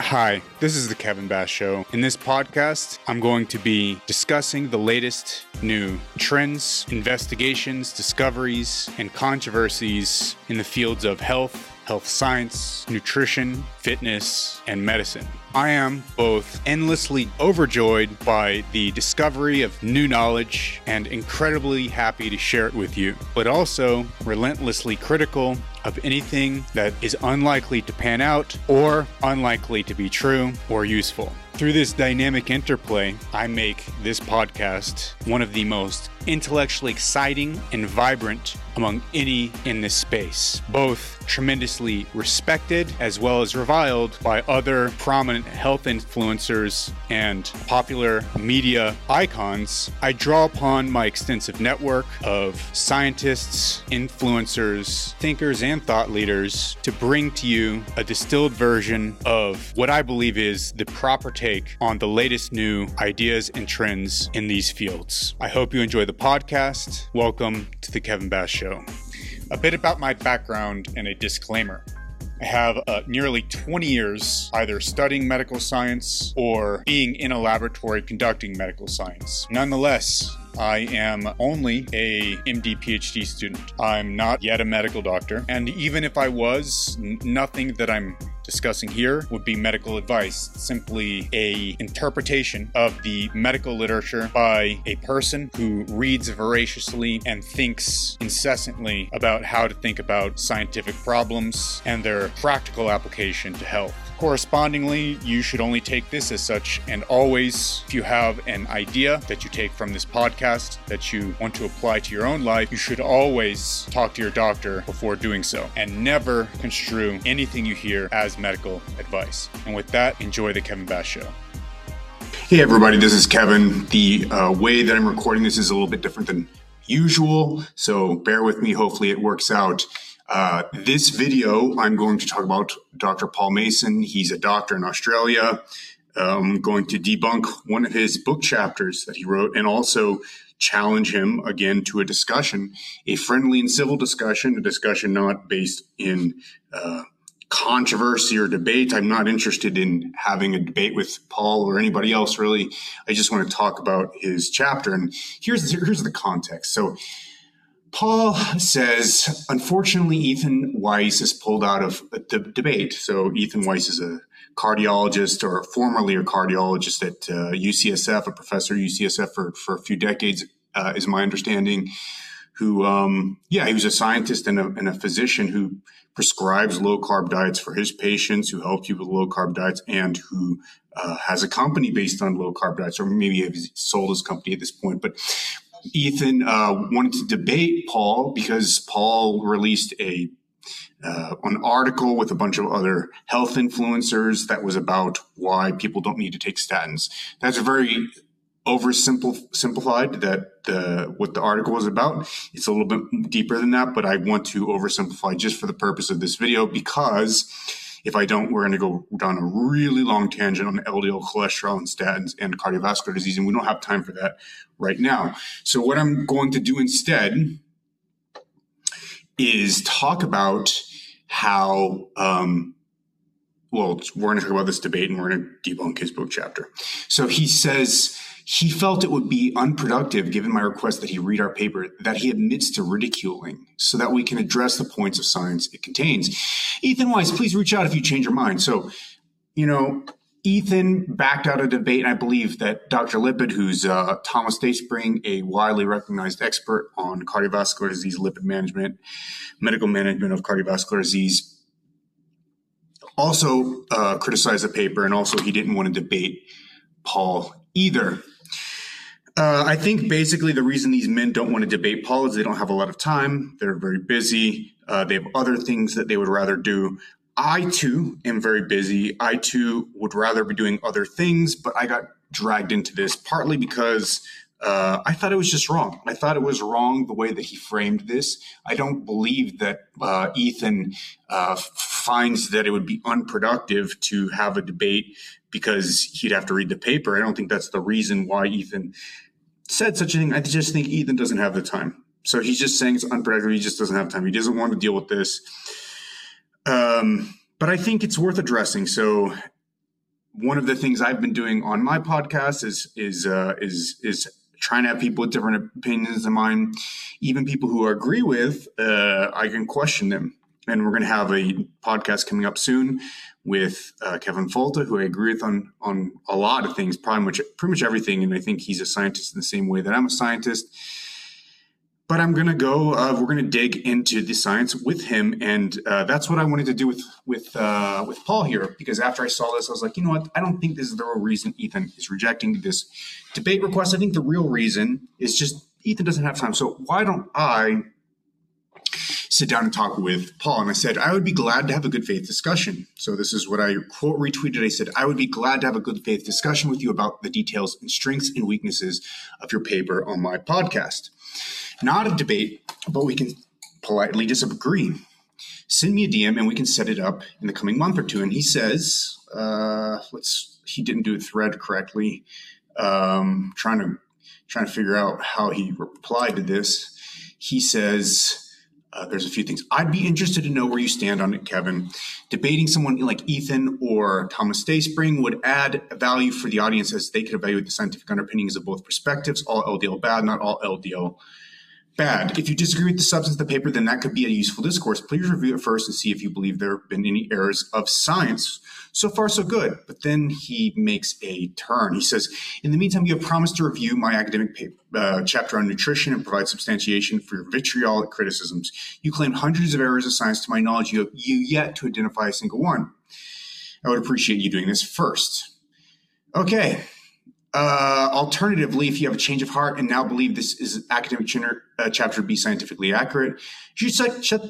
Hi, this is The Kevin Bass Show. In this podcast, I'm going to be discussing the latest new trends, investigations, discoveries, and controversies in the fields of health, health science, nutrition, fitness, and medicine. I am both endlessly overjoyed by the discovery of new knowledge and incredibly happy to share it with you, but also relentlessly critical of anything that is unlikely to pan out or unlikely to be true or useful. Through this dynamic interplay, I make this podcast one of the most intellectually exciting and vibrant among any in this space, both tremendously respected as well as reviled by other prominent health influencers and popular media icons. I draw upon my extensive network of scientists, influencers, thinkers, and thought leaders to bring to you a distilled version of what I believe is the proper take on the latest new ideas and trends in these fields. I hope you enjoy the podcast. Welcome to The Kevin Bass Show. A bit about my background and a disclaimer. I have nearly 20 years either studying medical science or being in a laboratory conducting medical science. Nonetheless, I am only a MD PhD student. I'm not yet a medical doctor. And even if I was, nothing that I'm discussing here would be medical advice, simply an interpretation of the medical literature by a person who reads voraciously and thinks incessantly about how to think about scientific problems and their practical application to health. Correspondingly, you should only take this as such, and always, if you have an idea that you take from this podcast that you want to apply to your own life, you should always talk to your doctor before doing so, and never construe anything you hear as medical advice. And with that, enjoy The Kevin Bass Show. Hey everybody, this is Kevin. The way that I'm recording this is a little bit different than usual, so bear with me. Hopefully it works out. This video, I'm going to talk about Dr. Paul Mason. He's a doctor in Australia. I'm going to debunk one of his book chapters that he wrote and also challenge him again to a discussion, a friendly and civil discussion, a discussion not based in controversy or debate. I'm not interested in having a debate with Paul or anybody else, really. I just want to talk about his chapter. And here's the context. So Paul says, unfortunately, Ethan Weiss is pulled out of the debate. So Ethan Weiss is a cardiologist, or formerly a cardiologist at UCSF, a professor at UCSF for a few decades, is my understanding, who, he was a scientist and a physician who prescribes low-carb diets for his patients, who helps you with low-carb diets, and who has a company based on low-carb diets, or maybe has sold his company at this point. But Ethan wanted to debate Paul because Paul released an article with a bunch of other health influencers that was about why people don't need to take statins. That's very oversimplified. What the article was about. It's a little bit deeper than that, but I want to oversimplify just for the purpose of this video, because if I don't, we're going to go down a really long tangent on LDL cholesterol and statins and cardiovascular disease, and we don't have time for that right now. So what I'm going to do instead is talk about how, we're going to talk about this debate and we're going to debunk his book chapter. So he says he felt it would be unproductive, given my request that he read our paper, that he admits to ridiculing so that we can address the points of science it contains. Ethan Weiss, please reach out if you change your mind. So, Ethan backed out of debate, and I believe that Dr. Lipid, who's Thomas Dayspring, a widely recognized expert on cardiovascular disease, lipid management, medical management of cardiovascular disease, also criticized the paper, and also he didn't want to debate Paul either. I think basically the reason these men don't want to debate Paul is they don't have a lot of time. They're very busy. They have other things that they would rather do. I, too, am very busy. I, too, would rather be doing other things, but I got dragged into this partly because I thought it was just wrong. I thought it was wrong the way that he framed this. I don't believe that Ethan finds that it would be unproductive to have a debate because he'd have to read the paper. I don't think that's the reason why Ethan said such a thing. I just think Ethan doesn't have the time. So he's just saying it's unproductive. He just doesn't have time. He doesn't want to deal with this. But I think it's worth addressing. So one of the things I've been doing on my podcast is trying to have people with different opinions than mine. Even people who I agree with, I can question them. And we're going to have a podcast coming up soon with Kevin Folta, who I agree with on a lot of things, pretty much everything. And I think he's a scientist in the same way that I'm a scientist. But I'm going to go, we're going to dig into the science with him. And that's what I wanted to do with Paul here, because after I saw this, I was like, you know what? I don't think this is the real reason Ethan is rejecting this debate request. I think the real reason is just Ethan doesn't have time. So why don't I sit down and talk with Paul? And I said, I would be glad to have a good faith discussion. So this is what I quote retweeted. I said, I would be glad to have a good faith discussion with you about the details and strengths and weaknesses of your paper on my podcast. Not a debate, but we can politely disagree. Send me a DM and we can set it up in the coming month or two. And he says, he didn't do a thread correctly. Trying to figure out how he replied to this. He says, there's a few things. I'd be interested to know where you stand on it, Kevin. Debating someone like Ethan or Thomas Dayspring would add value for the audience as they could evaluate the scientific underpinnings of both perspectives. All LDL bad, not all LDL bad. If you disagree with the substance of the paper, then that could be a useful discourse. Please review it first and see if you believe there have been any errors of science. So far, so good. But then he makes a turn. He says, in the meantime, you have promised to review my academic paper, chapter on nutrition and provide substantiation for your vitriolic criticisms. You claim hundreds of errors of science. To my knowledge, you yet to identify a single one. I would appreciate you doing this first. Okay. Alternatively, if you have a change of heart and now believe this is academic chapter be scientifically accurate, you should set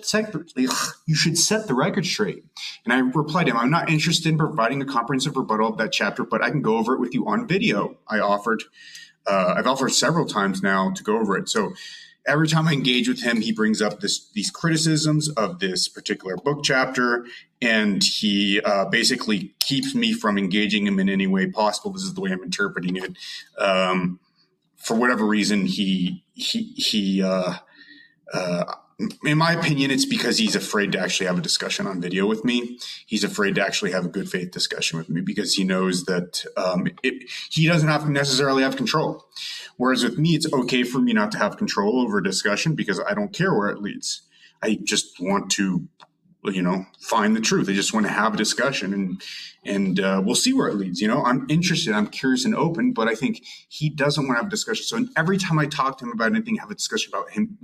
the record straight. And I replied to him, I'm not interested in providing a comprehensive rebuttal of that chapter, but I can go over it with you on video. I've offered several times now to go over it. So every time I engage with him, he brings up these criticisms of this particular book chapter, and he basically keeps me from engaging him in any way possible. This is the way I'm interpreting it. For whatever reason, he in my opinion, it's because he's afraid to actually have a discussion on video with me. He's afraid to actually have a good faith discussion with me because he knows that he doesn't have to necessarily have control. Whereas with me, it's okay for me not to have control over a discussion because I don't care where it leads. I just want to, find the truth. I just want to have a discussion and we'll see where it leads. I'm interested, I'm curious and open, but I think he doesn't want to have a discussion. So every time I talk to him about anything, have a discussion about him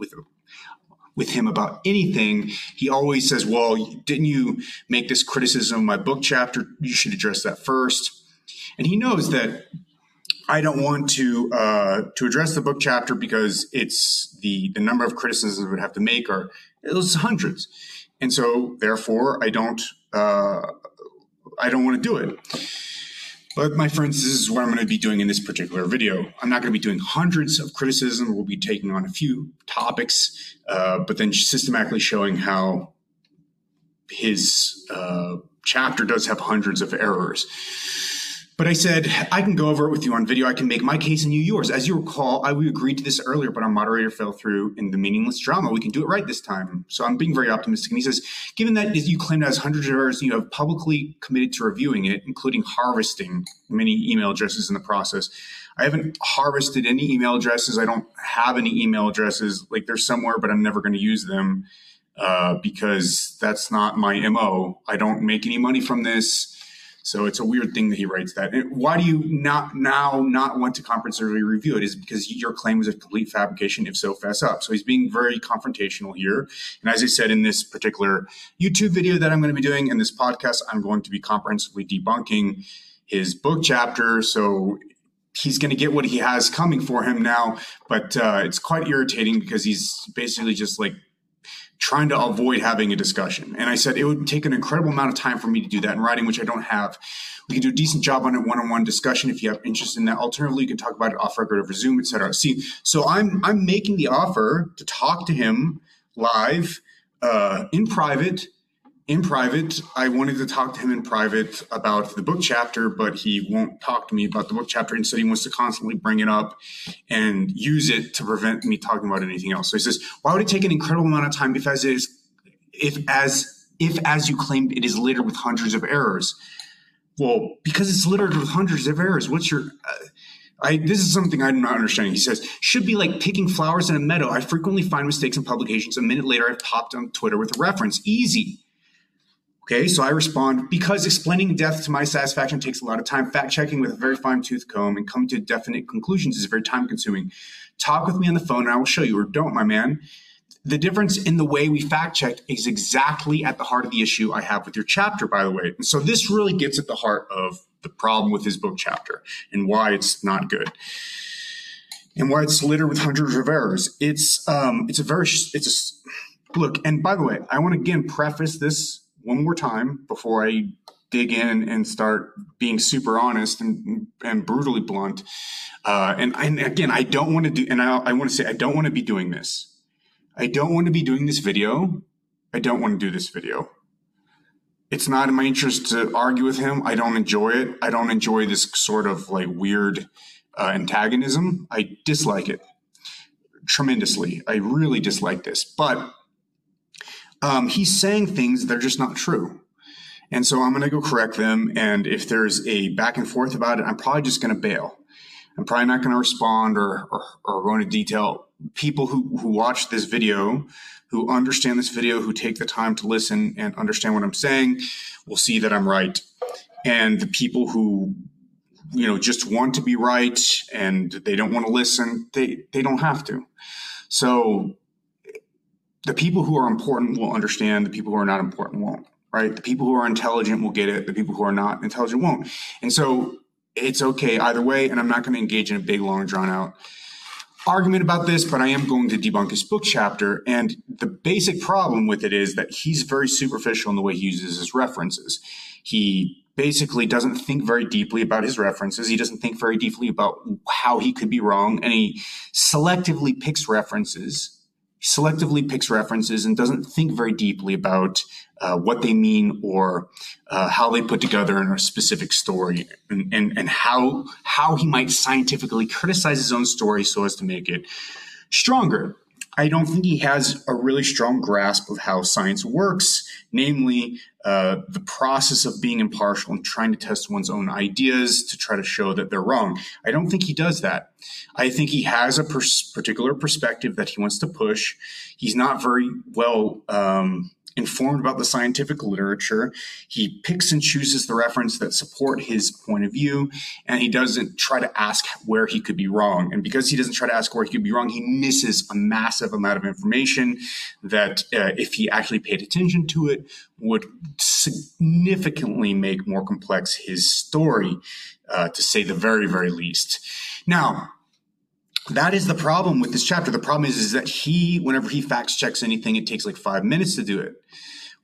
with him about anything, he always says, well, didn't you make this criticism of my book chapter? You should address that first. And he knows that I don't want to address the book chapter because it's the number of criticisms I would have to make are hundreds. And so therefore I don't want to do it. But my friends, this is what I'm going to be doing in this particular video. I'm not going to be doing hundreds of criticism. We'll be taking on a few topics, but then systematically showing how his chapter does have hundreds of errors. But I said, I can go over it with you on video. I can make my case and you yours. As you recall, we agreed to this earlier, but our moderator fell through in the meaningless drama. We can do it right this time. So I'm being very optimistic. And he says, given that you claim it has hundreds of errors, you have publicly committed to reviewing it, including harvesting many email addresses in the process. I haven't harvested any email addresses. I don't have any email addresses. Like they're somewhere, but I'm never going to use them because that's not my MO. I don't make any money from this. So it's a weird thing that he writes that. And why do you not want to comprehensively review it? Is it because your claim is a complete fabrication? If so, fess up. So he's being very confrontational here. And as I said, in this particular YouTube video that I'm going to be doing and this podcast, I'm going to be comprehensively debunking his book chapter. So he's going to get what he has coming for him now. But it's quite irritating because he's basically just like trying to avoid having a discussion. And I said, it would take an incredible amount of time for me to do that in writing, which I don't have. We can do a decent job on a one-on-one discussion if you have interest in that. Alternatively, you can talk about it off record over Zoom, et cetera. See, so I'm making the offer to talk to him live, in private. I wanted to talk to him in private about the book chapter, but he won't talk to me about the book chapter. Instead, he wants to constantly bring it up and use it to prevent me talking about anything else. So he says, why would it take an incredible amount of time if, as you claimed, it is littered with hundreds of errors? Well, because it's littered with hundreds of errors. What's your... this is something I'm not understanding. He says, should be like picking flowers in a meadow. I frequently find mistakes in publications. A minute later, I've popped on Twitter with a reference. Easy. Okay, so I respond, because explaining death to my satisfaction takes a lot of time. Fact-checking with a very fine-tooth comb and coming to definite conclusions is very time-consuming. Talk with me on the phone, and I will show you, or don't, my man. The difference in the way we fact-checked is exactly at the heart of the issue I have with your chapter, by the way. And so this really gets at the heart of the problem with his book chapter and why it's not good and why it's littered with hundreds of errors. Look, and by the way, I want to again preface this one more time before I dig in and start being super honest and brutally blunt. And again, I don't want to do, and I want to say, I don't want to be doing this. I don't want to be doing this video. I don't want to do this video. It's not in my interest to argue with him. I don't enjoy it. I don't enjoy this sort of like weird antagonism. I dislike it tremendously. I really dislike this, but he's saying things that are just not true. And so I'm going to go correct them. And if there's a back and forth about it, I'm probably just going to bail. I'm probably not going to respond or go into detail. People who watch this video, who understand this video, who take the time to listen and understand what I'm saying, will see that I'm right. And the people who, you know, just want to be right and they don't want to listen, they don't have to. So the people who are important will understand. The people who are not important won't, right? The people who are intelligent will get it. The people who are not intelligent won't. And so it's okay either way, and I'm not going to engage in a big, long, drawn-out argument about this, but I am going to debunk his book chapter. And the basic problem with it is that he's very superficial in the way he uses his references. He basically doesn't think very deeply about his references. He doesn't think very deeply about how he could be wrong, and he selectively picks references and doesn't think very deeply about what they mean or how they put together in a specific story and how he might scientifically criticize his own story so as to make it stronger. I don't think he has a really strong grasp of how science works, namely the process of being impartial and trying to test one's own ideas to try to show that they're wrong. I don't think he does that. I think he has a particular perspective that he wants to push. He's not very well informed about the scientific literature. He picks and chooses the references that support his point of view, and he doesn't try to ask where he could be wrong. And because he doesn't try to ask where he could be wrong, he misses a massive amount of information that, if he actually paid attention to it, would significantly make more complex his story, to say the very, very least. Now, that is the problem with this chapter. The problem is that whenever he fact checks anything, it takes like 5 minutes to do it.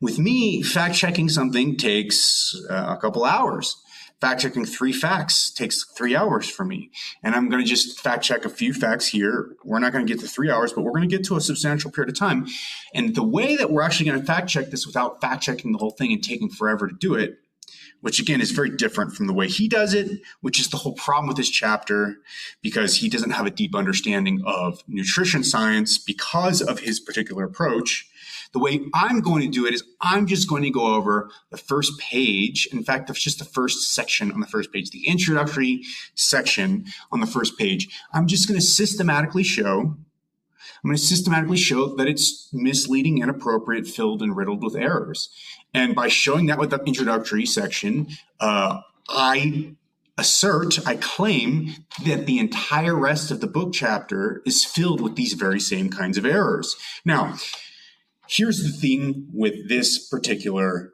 With me, fact checking something takes a couple hours. Fact checking 3 facts takes 3 hours for me. And I'm going to just fact check a few facts here. We're not going to get to 3 hours, but we're going to get to a substantial period of time. And the way that we're actually going to fact check this without fact checking the whole thing and taking forever to do it, which again is very different from the way he does it, which is the whole problem with this chapter, because he doesn't have a deep understanding of nutrition science because of his particular approach. The way I'm going to do it is I'm just going to go over the first page. In fact, that's just the first section on the first page, the introductory section on the first page. I'm just going to systematically show that it's misleading, inappropriate, filled, and riddled with errors. And by showing that with the introductory section, I claim that the entire rest of the book chapter is filled with these very same kinds of errors. Now, here's the thing with this particular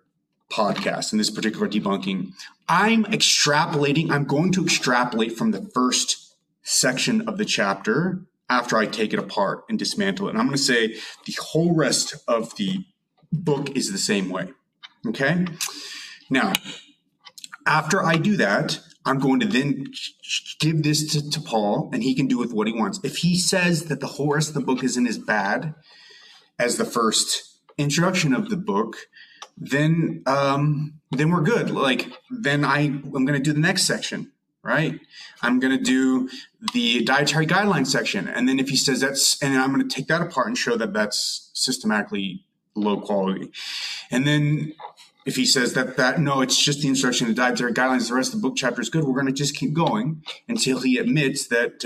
podcast and this particular debunking. I'm going to extrapolate from the first section of the chapter after I take it apart and dismantle it. And I'm going to say the whole rest of the book is the same way. Okay? Now, after I do that, I'm going to then give this to Paul, and he can do with what he wants. If he says that the whole rest of the book isn't as bad as the first introduction of the book, then we're good. Like, then I'm going to do the next section, right? I'm going to do the dietary guideline section. And then if he says and then I'm going to take that apart and show that that's systematically low quality. And then if he says that no, it's just the introduction to dietary guidelines, the rest of the book chapter is good, we're going to just keep going until he admits that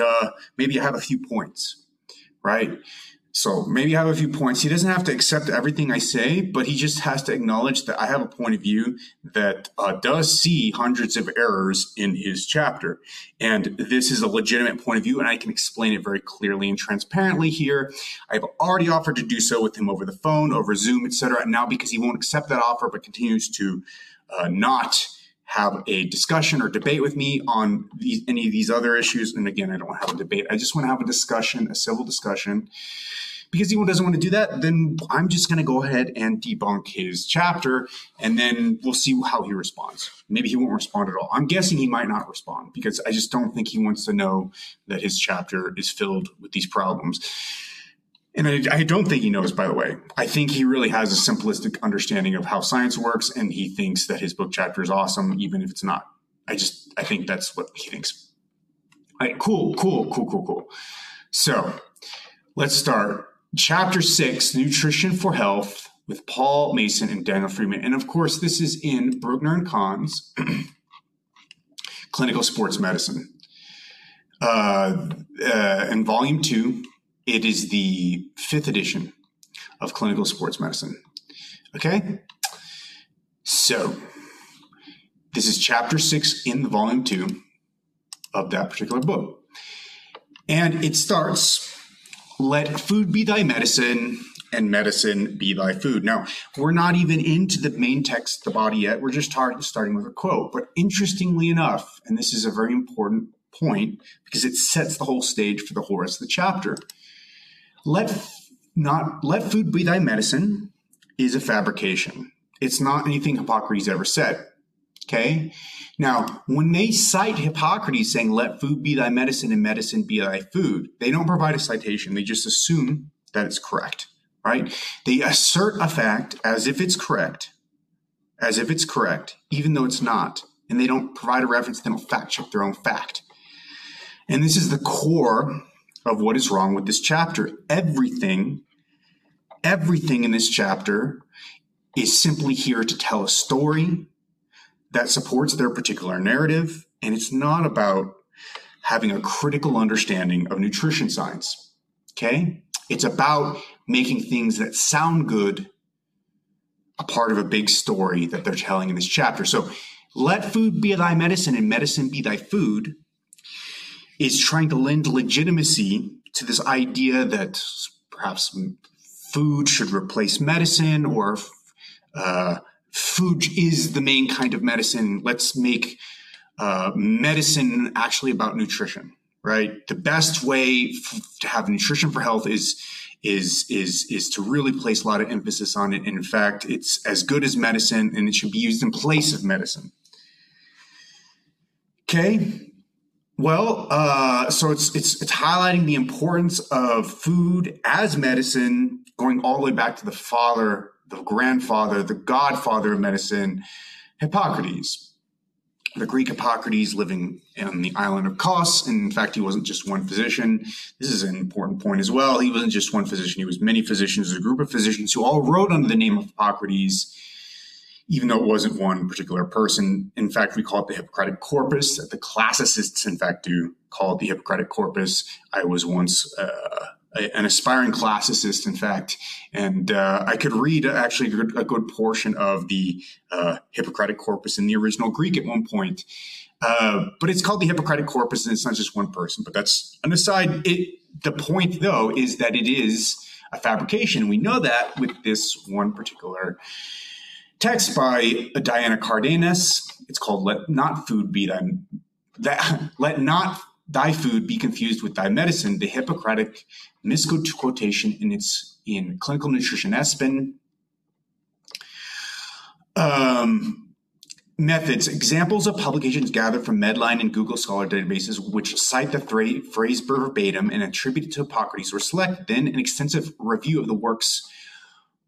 maybe I have a few points, right? So maybe I have a few points. He doesn't have to accept everything I say, but he just has to acknowledge that I have a point of view that does see hundreds of errors in his chapter. And this is a legitimate point of view, and I can explain it very clearly and transparently here. I've already offered to do so with him over the phone, over Zoom, etc. Now, because he won't accept that offer but continues to not have a discussion or debate with me on any of these other issues. And again, I don't have a debate. I just want to have a discussion, a civil discussion. Because he doesn't want to do that, then I'm just going to go ahead and debunk his chapter, and then we'll see how he responds. Maybe he won't respond at all. I'm guessing he might not respond because I just don't think he wants to know that his chapter is filled with these problems. And I don't think he knows, by the way. I think he really has a simplistic understanding of how science works, and he thinks that his book chapter is awesome, even if it's not. I think that's what he thinks. All right, cool. So let's start. Chapter 6, Nutrition for Health, with Paul Mason and Daniel Friedman. And of course, this is in Brukner and Khan's Clinical Sports Medicine. In Volume 2, it is the 5th edition of Clinical Sports Medicine. Okay? So, this is Chapter 6 in the Volume 2 of that particular book. And it starts... Let food be thy medicine, and medicine be thy food. Now, we're not even into the main text, the body, yet. We're just starting with a quote. But interestingly enough, and this is a very important point because it sets the whole stage for the whole rest of the chapter. Let food be thy medicine is a fabrication. It's not anything Hippocrates ever said. Okay? Now, when they cite Hippocrates saying, let food be thy medicine and medicine be thy food, they don't provide a citation. They just assume that it's correct, right? They assert a fact as if it's correct, even though it's not. And they don't provide a reference. They don't fact check their own fact. And this is the core of what is wrong with this chapter. Everything in this chapter is simply here to tell a story that supports their particular narrative, and it's not about having a critical understanding of nutrition science, okay? It's about making things that sound good a part of a big story that they're telling in this chapter. So, let food be thy medicine and medicine be thy food is trying to lend legitimacy to this idea that perhaps food should replace medicine, or food is the main kind of medicine. Let's make medicine actually about nutrition, right? The best way to have nutrition for health is to really place a lot of emphasis on it. And in fact, it's as good as medicine, and it should be used in place of medicine. Okay. Well, so it's highlighting the importance of food as medicine, going all the way back to the father, the grandfather, the godfather of medicine, Hippocrates. The Greek Hippocrates living on the island of Kos. And in fact, he wasn't just one physician. This is an important point as well. He wasn't just one physician. He was many physicians, a group of physicians who all wrote under the name of Hippocrates, even though it wasn't one particular person. In fact, we call it the Hippocratic Corpus, that the classicists, in fact, do call it the Hippocratic Corpus. I was once... an aspiring classicist, in fact, and I could read actually a good portion of the Hippocratic Corpus in the original Greek at one point. But it's called the Hippocratic Corpus, and it's not just one person. But that's an aside. The point, though, is that it is a fabrication. We know that with this one particular text by Diana Cardenas. It's called "Let Not Food Be Thy." Let not thy food be confused with thy medicine, the Hippocratic misquotation in Clinical Nutrition Espen. Methods, examples of publications gathered from Medline and Google Scholar databases which cite the phrase verbatim and attribute it to Hippocrates were selected. Then an extensive review of the works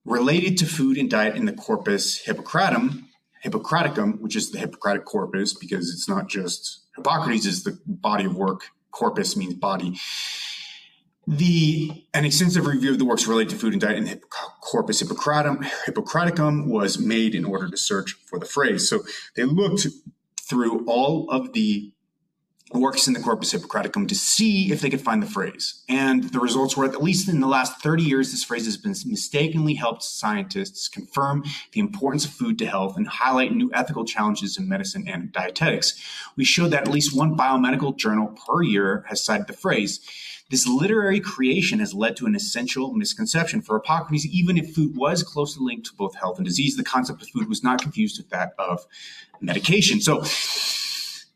related to food and diet in the Corpus Hippocraticum, which is the Hippocratic Corpus, because it's not just Hippocrates is the body of work. Corpus means body. An extensive review of the works related to food and diet in the Corpus Hippocraticum was made in order to search for the phrase. So they looked through all of the works in the Corpus Hippocraticum to see if they could find the phrase. And the results were, at least in the last 30 years, this phrase has been mistakenly helped scientists confirm the importance of food to health and highlight new ethical challenges in medicine and dietetics. We showed that at least one biomedical journal per year has cited the phrase. This literary creation has led to an essential misconception for Hippocrates. Even if food was closely linked to both health and disease, the concept of food was not confused with that of medication. So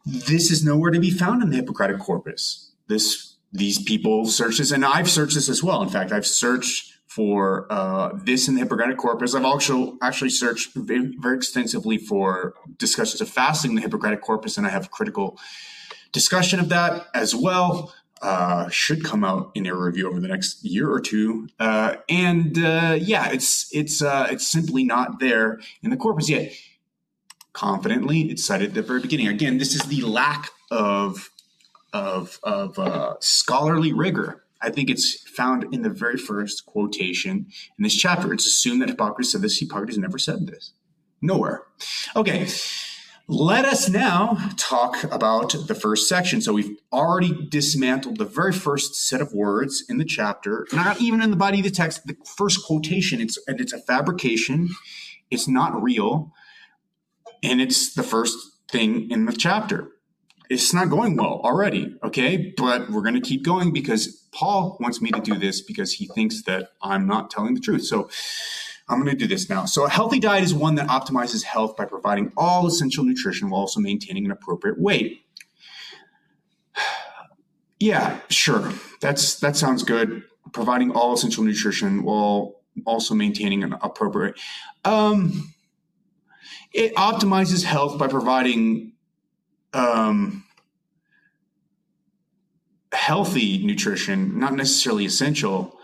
this is nowhere to be found in the Hippocratic Corpus. These people search this, and I've searched this as well. In fact, I've searched for this in the Hippocratic Corpus. I've also actually searched very, very extensively for discussions of fasting in the Hippocratic Corpus, and I have a critical discussion of that as well. Should come out in a review over the next year or two. It's simply not there in the Corpus yet. Confidently, it's cited at the very beginning. Again, this is the lack of scholarly rigor. I think it's found in the very first quotation in this chapter. It's assumed that Hippocrates said this. Hippocrates never said this. Nowhere. Okay, let us now talk about the first section. So we've already dismantled the very first set of words in the chapter, not even in the body of the text. The first quotation, it's a fabrication. It's not real. And it's the first thing in the chapter. It's not going well already, okay? But we're going to keep going because Paul wants me to do this because he thinks that I'm not telling the truth. So I'm going to do this now. So a healthy diet is one that optimizes health by providing all essential nutrition while also maintaining an appropriate weight. Yeah, sure. That sounds good. Providing all essential nutrition while also maintaining an appropriate... It optimizes health by providing healthy nutrition, not necessarily essential,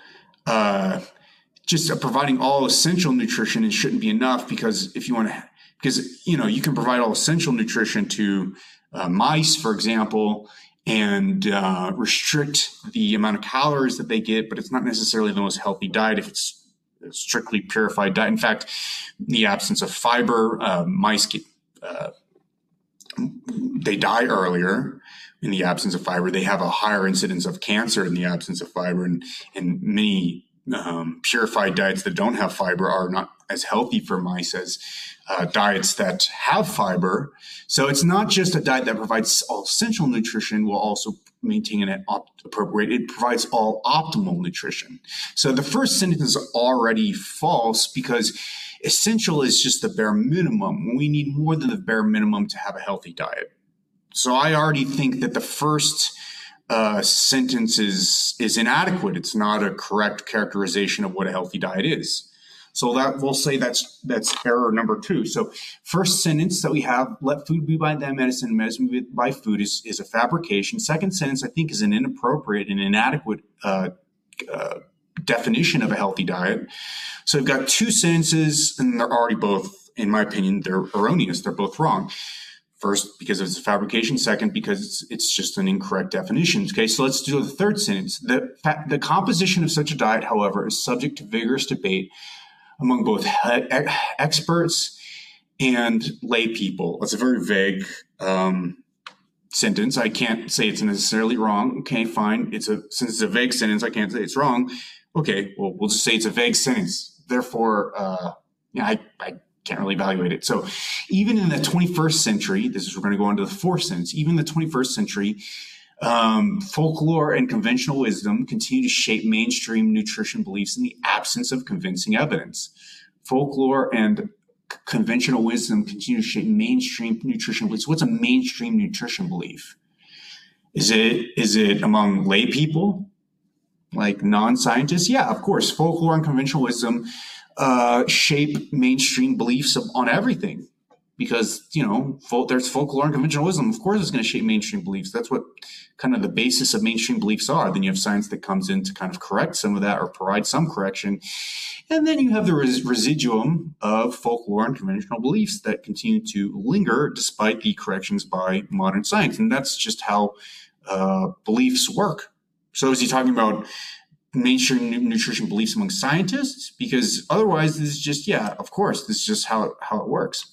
just providing all essential nutrition. It shouldn't be enough because you can provide all essential nutrition to mice, for example, and restrict the amount of calories that they get, but it's not necessarily the most healthy diet if it's strictly purified diet. In fact, the absence of fiber, mice they die earlier in the absence of fiber. They have a higher incidence of cancer in the absence of fiber, and many purified diets that don't have fiber are not as healthy for mice as diets that have fiber. So it's not just a diet that provides all essential nutrition while also maintaining it appropriate. It provides all optimal nutrition. So the first sentence is already false because essential is just the bare minimum. We need more than the bare minimum to have a healthy diet. So I already think that the first sentence is inadequate. It's not a correct characterization of what a healthy diet is. So that we'll say that's error number two. So first sentence that we have, let food be by thy medicine, medicine by food, is a fabrication. Second sentence, I think, is an inappropriate and inadequate definition of a healthy diet. So we've got two sentences, and they're already both, in my opinion, they're erroneous. They're both wrong. First, because it's a fabrication. Second, because it's just an incorrect definition. Okay, so let's do the third sentence. The composition of such a diet, however, is subject to vigorous debate among both experts and lay people. That's a very vague sentence. I can't say it's necessarily wrong. Okay, fine. Since it's a vague sentence, I can't say it's wrong. Okay, well, we'll just say it's a vague sentence. Therefore, I can't really evaluate it. So even in the 21st century, we're going to go on to the fourth sentence, even in the 21st century, folklore and conventional wisdom continue to shape mainstream nutrition beliefs in the absence of convincing evidence. Folklore and conventional wisdom continue to shape mainstream nutrition beliefs. What's a mainstream nutrition belief? Is it among lay people, like non-scientists? Yeah, of course. Folklore and conventional wisdom shape mainstream beliefs on everything, because, you know, there's folklore and conventional wisdom. Of course, it's going to shape mainstream beliefs. That's what kind of the basis of mainstream beliefs are. Then you have science that comes in to kind of correct some of that or provide some correction. And then you have the residuum of folklore and conventional beliefs that continue to linger despite the corrections by modern science. And that's just how beliefs work. So is he talking about mainstream nutrition beliefs among scientists? Because otherwise, this is just, yeah, of course, this is just how it works.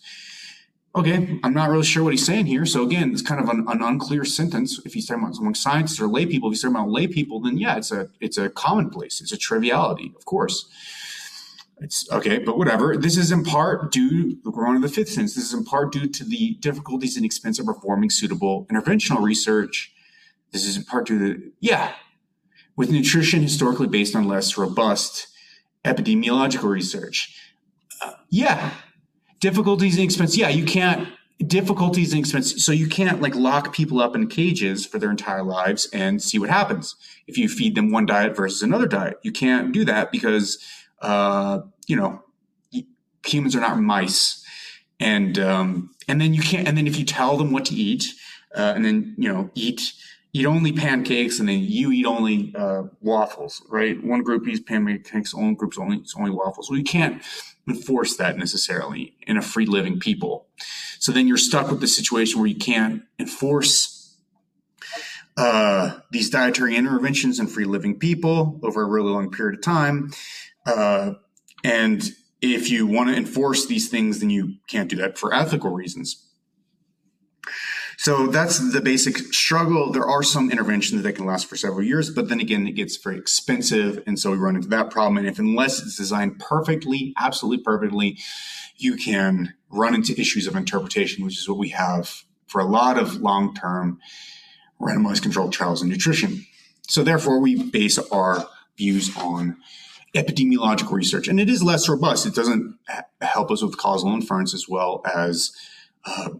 Okay, I'm not really sure what he's saying here. So again, it's kind of an unclear sentence. If he's talking about among scientists or lay people, if he's talking about lay people, then yeah, it's a commonplace. It's a triviality, of course. It's okay, but whatever. This is in part due, we're on to the fifth sentence. This is in part due to the difficulties and expense of performing suitable interventional research. This is in part due to with nutrition historically based on less robust epidemiological research. Difficulties and expense. Yeah, you can't difficulties and expense. So you can't like lock people up in cages for their entire lives and see what happens if you feed them one diet versus another diet. You can't do that because, humans are not mice. And then you can't. And then if you tell them what to eat and then, eat only pancakes and then you eat only waffles, right? One group eats pancakes, one group's only waffles. Well, you can't enforce that necessarily in a free living people. So then you're stuck with the situation where you can't enforce these dietary interventions in free living people over a really long period of time. And if you want to enforce these things, then you can't do that for ethical reasons. So that's the basic struggle. There are some interventions that can last for several years, but then again, it gets very expensive. And so we run into that problem. And unless it's designed perfectly, absolutely perfectly, you can run into issues of interpretation, which is what we have for a lot of long-term randomized controlled trials in nutrition. So therefore, we base our views on epidemiological research. And it is less robust. It doesn't help us with causal inference as well as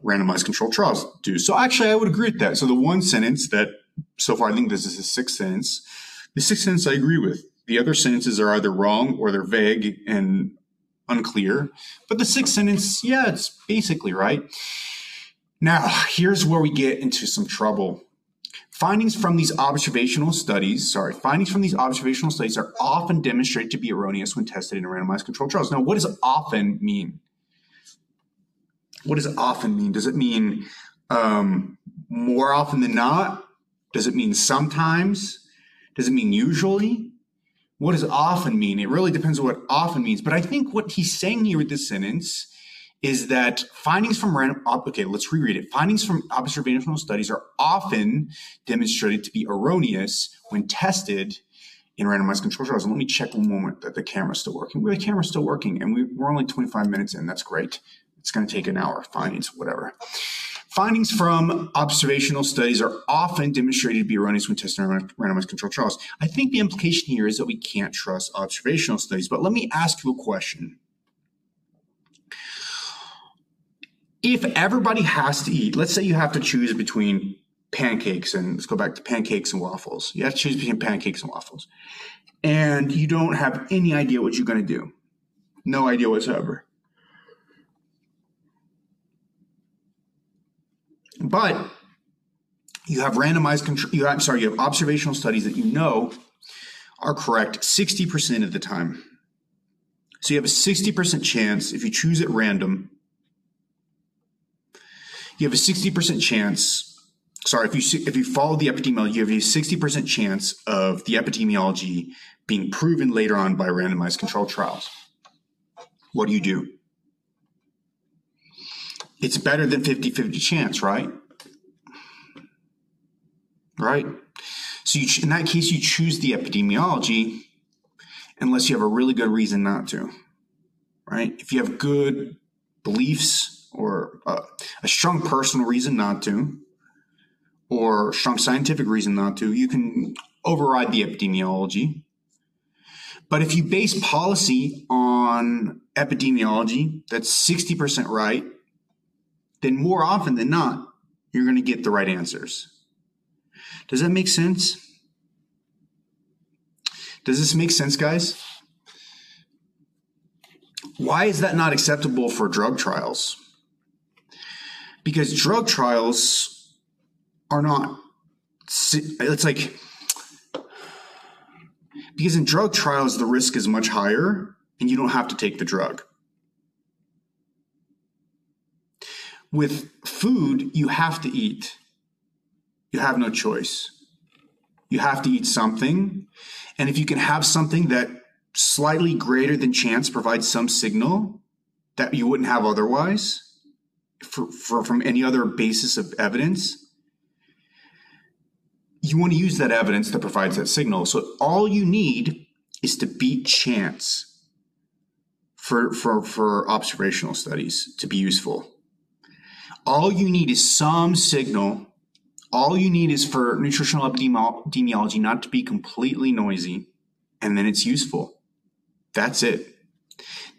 randomized controlled trials do. So actually, I would agree with that. So the one sentence that so far, I think this is the sixth sentence. The sixth sentence I agree with. The other sentences are either wrong or they're vague and unclear. But the sixth sentence, yeah, it's basically right. Now, here's where we get into some trouble. Findings from these observational studies are often demonstrated to be erroneous when tested in randomized controlled trials. Now, what does often mean? What does often mean? Does it mean more often than not? Does it mean sometimes? Does it mean usually? What does often mean? It really depends on what often means. But I think what he's saying here with this sentence is that let's reread it. Findings from observational studies are often demonstrated to be erroneous when tested in randomized control trials. And let me check one moment that the camera's still working. The camera's still working, and we're only 25 minutes in. That's great. It's going to take an hour. Findings from observational studies are often demonstrated to be erroneous when tested in randomized controlled trials. I think the implication here is that we can't trust observational studies. But let me ask you a question. If everybody has to eat, let's say you have to choose between pancakes and let's go back to pancakes and waffles. You have to choose between pancakes and waffles. And you don't have any idea what you're going to do. No idea whatsoever. But you have you have observational studies that you know are correct 60% of the time. So you have a 60% chance if you choose at random. You have a 60% chance. Sorry, if you follow the epidemiology, you have a 60% chance of the epidemiology being proven later on by randomized controlled trials. What do you do? It's better than 50-50 chance, right? Right? So in that case, you choose the epidemiology unless you have a really good reason not to, right? If you have good beliefs or a strong personal reason not to or strong scientific reason not to, you can override the epidemiology. But if you base policy on epidemiology that's 60% right, then more often than not, you're going to get the right answers. Does that make sense? Does this make sense, guys? Why is that not acceptable for drug trials? Because drug trials are not, it's like, because in drug trials, the risk is much higher and you don't have to take the drug. With food, you have to eat. You have no choice. You have to eat something. And if you can have something that slightly greater than chance provides some signal that you wouldn't have otherwise from any other basis of evidence, you want to use that evidence that provides that signal. So all you need is to beat chance for observational studies to be useful. All you need is some signal. All you need is for nutritional epidemiology not to be completely noisy, and then it's useful. That's it.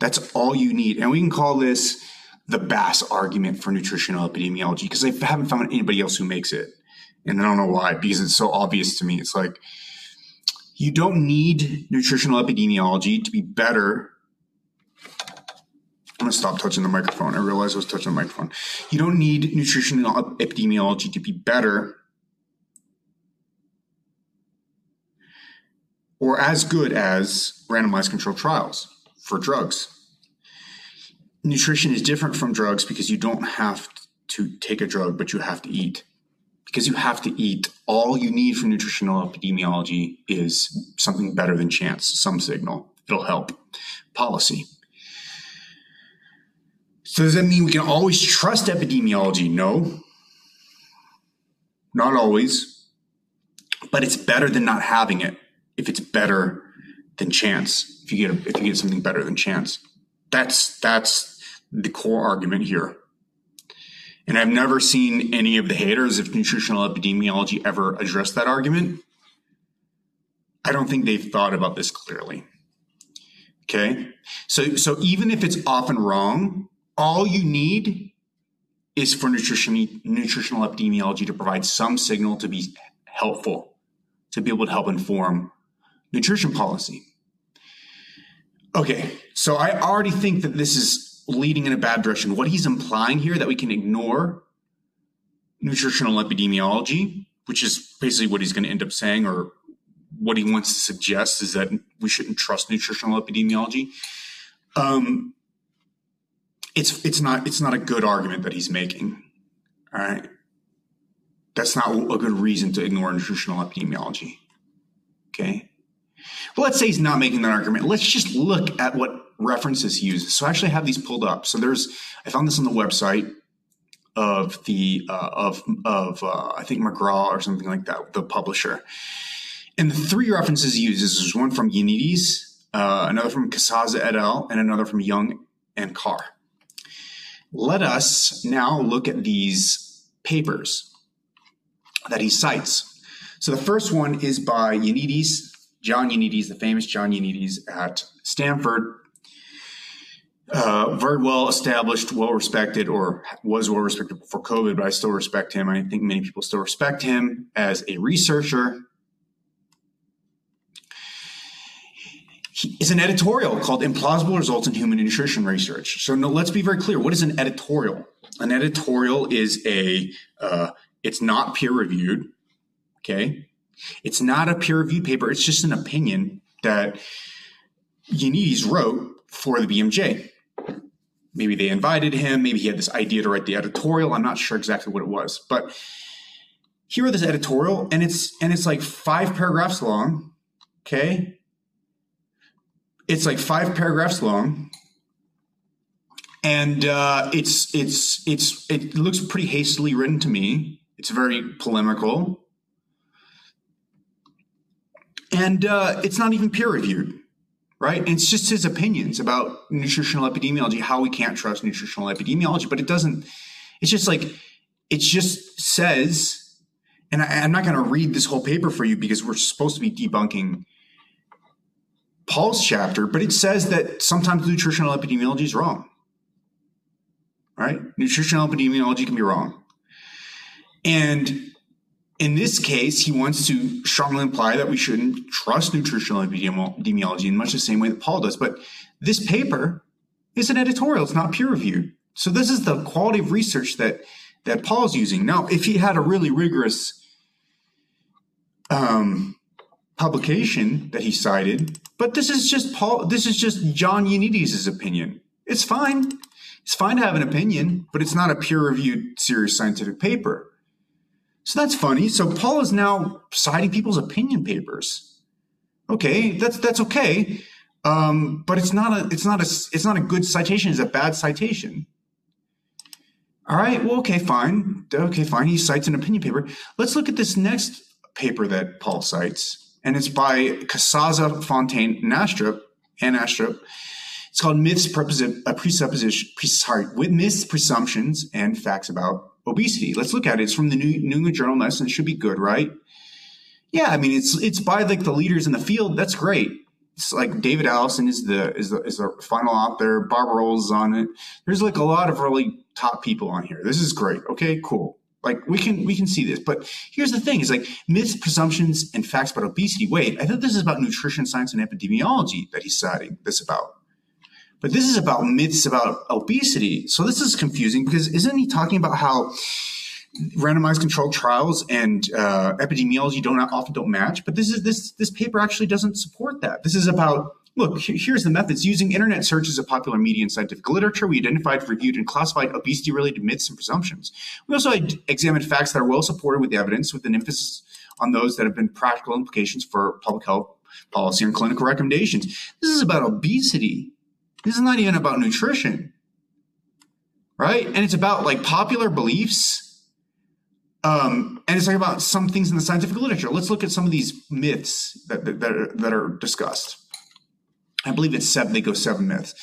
That's all you need. And we can call this the Bass argument for nutritional epidemiology, because I haven't found anybody else who makes it. And I don't know why, because it's so obvious to me. It's like, you don't need nutritional epidemiology to be better. I'm going to stop touching the microphone. I realized I was touching the microphone. You don't need nutritional epidemiology to be better or as good as randomized controlled trials for drugs. Nutrition is different from drugs because you don't have to take a drug, but you have to eat. Because you have to eat, all you need from nutritional epidemiology is something better than chance, some signal. It'll help. Policy. So does that mean we can always trust epidemiology? No. Not always. But it's better than not having it, if it's better than chance, if you get something better than chance. That's the core argument here. And I've never seen any of the haters of nutritional epidemiology ever address that argument. I don't think they've thought about this clearly. Okay? So even if it's often wrong, all you need is for nutritional epidemiology to provide some signal to be helpful, to be able to help inform nutrition policy. Okay, so I already think that this is leading in a bad direction. What he's implying here, that we can ignore nutritional epidemiology, which is basically what he's going to end up saying, or what he wants to suggest, is that we shouldn't trust nutritional epidemiology. It's not a good argument that he's making, all right? That's not a good reason to ignore nutritional epidemiology, okay? Well, let's say he's not making that argument. Let's just look at what references he uses. So I actually have these pulled up. So I found this on the website of I think McGraw or something like that, the publisher. And the three references he uses is one from Ioannidis, another from Cassaza et al., and another from Young and Carr. Let us now look at these papers that he cites. So the first one is by Ioannidis, John Ioannidis, the famous John Ioannidis at Stanford. Very well-established, well-respected, or was well-respected before COVID, but I still respect him. I think many people still respect him as a researcher. It's an editorial called Implausible Results in Human Nutrition Research. So let's be very clear. What is an editorial? An editorial is it's not peer-reviewed, okay? It's not a peer-reviewed paper. It's just an opinion that Ioannidis wrote for the BMJ. Maybe they invited him. Maybe he had this idea to write the editorial. I'm not sure exactly what it was. But he wrote this editorial, and it's like 5 paragraphs long, okay? It's like 5 paragraphs long, and it looks pretty hastily written to me. It's very polemical, and it's not even peer reviewed, right? And it's just his opinions about nutritional epidemiology, how we can't trust nutritional epidemiology, but it doesn't. It's just like it just says, and I'm not going to read this whole paper for you because we're supposed to be debunking Paul's chapter, but it says that sometimes nutritional epidemiology is wrong, right? Nutritional epidemiology can be wrong. And In this case, he wants to strongly imply that we shouldn't trust nutritional epidemiology in much the same way that Paul does. But this paper is an editorial. It's not peer-reviewed. So this is the quality of research that Paul's using. Now, if he had a really rigorous publication that he cited, but this is just Paul. This is just John Ioannidis' opinion. It's fine. It's fine to have an opinion, but it's not a peer-reviewed serious scientific paper. So that's funny. So Paul is now citing people's opinion papers. Okay, that's okay, but it's not a good citation. It's a bad citation. All right. Well, okay, fine. Okay, fine. He cites an opinion paper. Let's look at this next paper that Paul cites, and it's by Cassaza, Fontaine, and Astrup. It's called "Myths, Presumptions, and Facts About Obesity." Let's look at it. It's from the New England Journal of Medicine. It should be good, right? Yeah, I mean, it's by like the leaders in the field. That's great. It's like David Allison is the final author. Barbara Rolls is on it. There's like a lot of really top people on here. This is great. Okay, cool. Like we can see this. But here's the thing: it's like myths, presumptions, and facts about obesity. Wait, I thought this is about nutrition science and epidemiology that he's citing this about. But this is about myths about obesity. So this is confusing because isn't he talking about how randomized controlled trials and epidemiology often don't match? But this paper actually doesn't support that. This is about, look, here's the methods. Using internet search as a popular media in scientific literature, we identified, reviewed, and classified obesity-related myths and presumptions. We also examined facts that are well supported with evidence, with an emphasis on those that have been practical implications for public health policy and clinical recommendations. This is about obesity. This is not even about nutrition, right? And it's about like popular beliefs, and it's like about some things in the scientific literature. Let's look at some of these myths that are discussed. I believe it's seven. They go seven myths.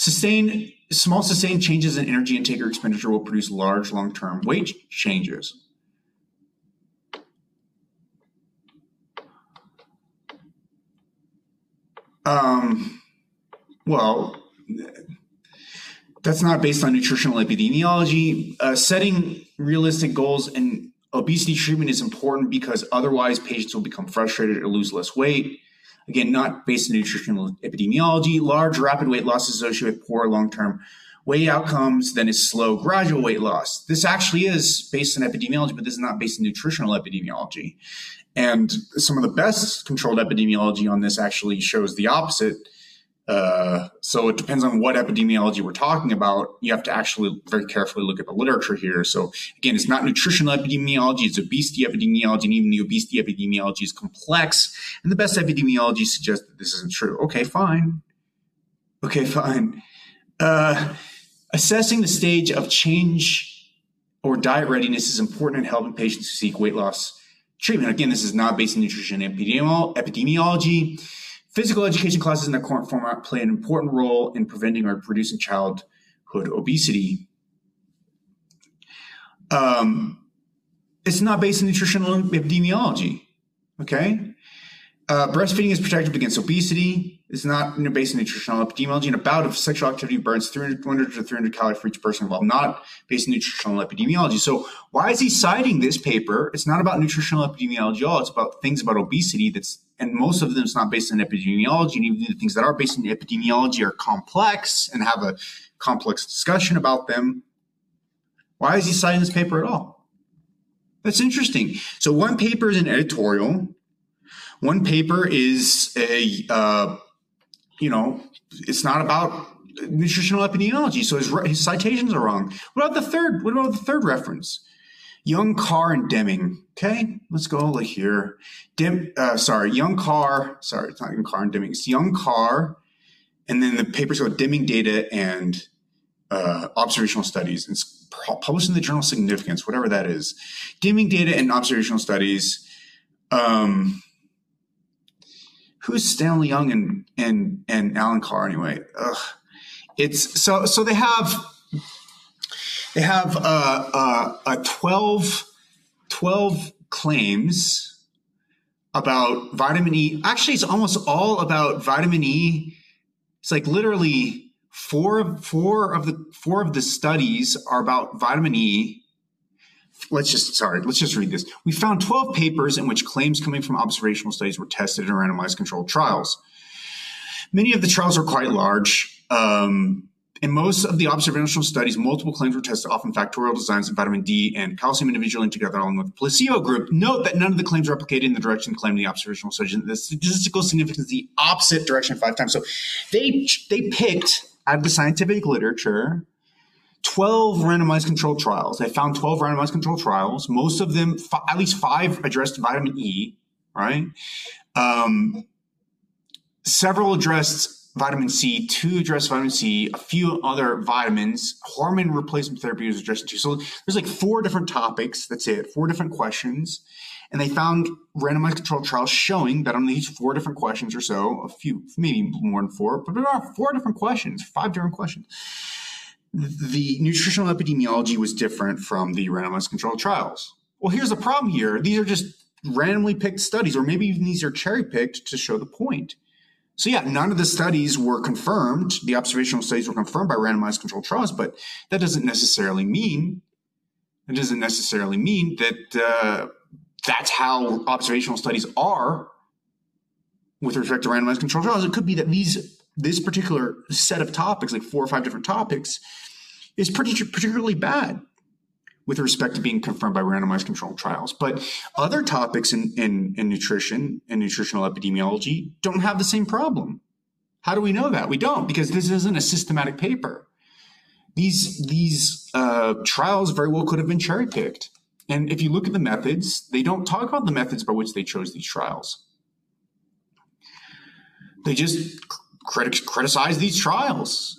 Small sustained changes in energy intake or expenditure will produce large long-term weight changes. Well, that's not based on nutritional epidemiology. Setting realistic goals in obesity treatment is important because otherwise patients will become frustrated or lose less weight. Again, not based on nutritional epidemiology. Large, rapid weight loss is associated with poor long-term weight outcomes than is slow, gradual weight loss. This actually is based on epidemiology, but this is not based on nutritional epidemiology. And some of the best controlled epidemiology on this actually shows the opposite. So it depends on what epidemiology we're talking about. You have to actually very carefully look at the literature here. So again, it's not nutritional epidemiology, it's obesity epidemiology, and even the obesity epidemiology is complex. And the best epidemiology suggests that this isn't true. Okay, fine. Assessing the stage of change or diet readiness is important in helping patients who seek weight loss treatment. Again, this is not based on nutrition and epidemiology. Physical education classes in their current format play an important role in preventing or reducing childhood obesity. It's not based on nutritional epidemiology, okay? Breastfeeding is protective against obesity. It's not based on nutritional epidemiology. And a bout of sexual activity burns 100 to 300 calories for each person involved, not based on nutritional epidemiology. So why is he citing this paper? It's not about nutritional epidemiology at all. It's about things about obesity and most of them is not based on epidemiology. And even the things that are based on epidemiology are complex and have a complex discussion about them. Why is he citing this paper at all? That's interesting. So one paper is an editorial. One paper is a, it's not about nutritional epidemiology. So his citations are wrong. What about the third reference? Young, Carr, and Deming. Okay, let's go over here. Young, Carr. Sorry, it's not Young, Carr, and Deming. It's Young, Carr, and then the papers go Deming data and observational studies. It's published in the Journal of Significance, whatever that is. Deming data and observational studies. Who's Stanley Young and Alan Carr anyway? Ugh. It's so they have a 12 claims about vitamin E. Actually, it's almost all about vitamin E. It's like literally four of the studies are about vitamin E. Let's just read this. We found 12 papers in which claims coming from observational studies were tested in randomized controlled trials. Many of the trials are quite large. In most of the observational studies, multiple claims were tested, often factorial designs of vitamin D and calcium individually together along with the placebo group. Note that none of the claims are replicated in the direction claimed in the observational studies. The statistical significance is the opposite direction 5 times. So they picked, out of the scientific literature, 12 randomized controlled trials. They found 12 randomized controlled trials. Most of them, at least 5, addressed vitamin E, right? Several addressed vitamin C, 2 addressed vitamin C, a few other vitamins, hormone replacement therapy was addressed too. So there's like 4 different topics. That's it. 4 different questions. And they found randomized controlled trials showing that on these 4 different questions or so, a few, maybe more than 4, but there are 4 different questions, 5 different questions. The nutritional epidemiology was different from the randomized controlled trials. Well, here's the problem here. These are just randomly picked studies, or maybe even these are cherry picked to show the point. So yeah, none of the studies were confirmed. The observational studies were confirmed by randomized controlled trials, but that doesn't necessarily mean that that's how observational studies are with respect to randomized controlled trials. It could be that this particular set of topics, like 4 or 5 different topics, is particularly bad with respect to being confirmed by randomized controlled trials. But other topics in nutrition and nutritional epidemiology don't have the same problem. How do we know that? We don't, because this isn't a systematic paper. These trials very well could have been cherry-picked. And if you look at the methods, they don't talk about the methods by which they chose these trials. They just criticize these trials.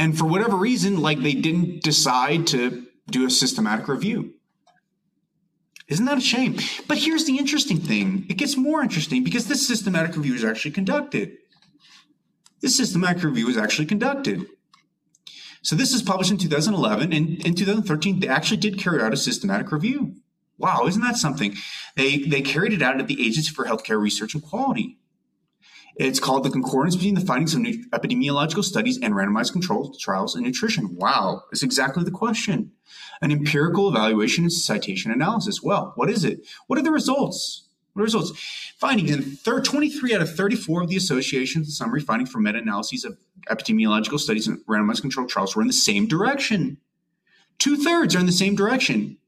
And for whatever reason, like, they didn't decide to do a systematic review. Isn't that a shame? But here's the interesting thing. It gets more interesting because this systematic review is actually conducted. So this is published in 2011, and in 2013, they actually did carry out a systematic review. Wow, isn't that something? They carried it out at the Agency for Healthcare Research and Quality. It's called The Concordance Between the Findings of Epidemiological Studies and Randomized Controlled Trials in Nutrition. Wow, that's exactly the question. An empirical evaluation and citation analysis. Well, what is it? What are the results? Findings in 23 out of 34 of the associations and summary findings for meta-analyses of epidemiological studies and randomized controlled trials were in the same direction. 2/3 are in the same direction.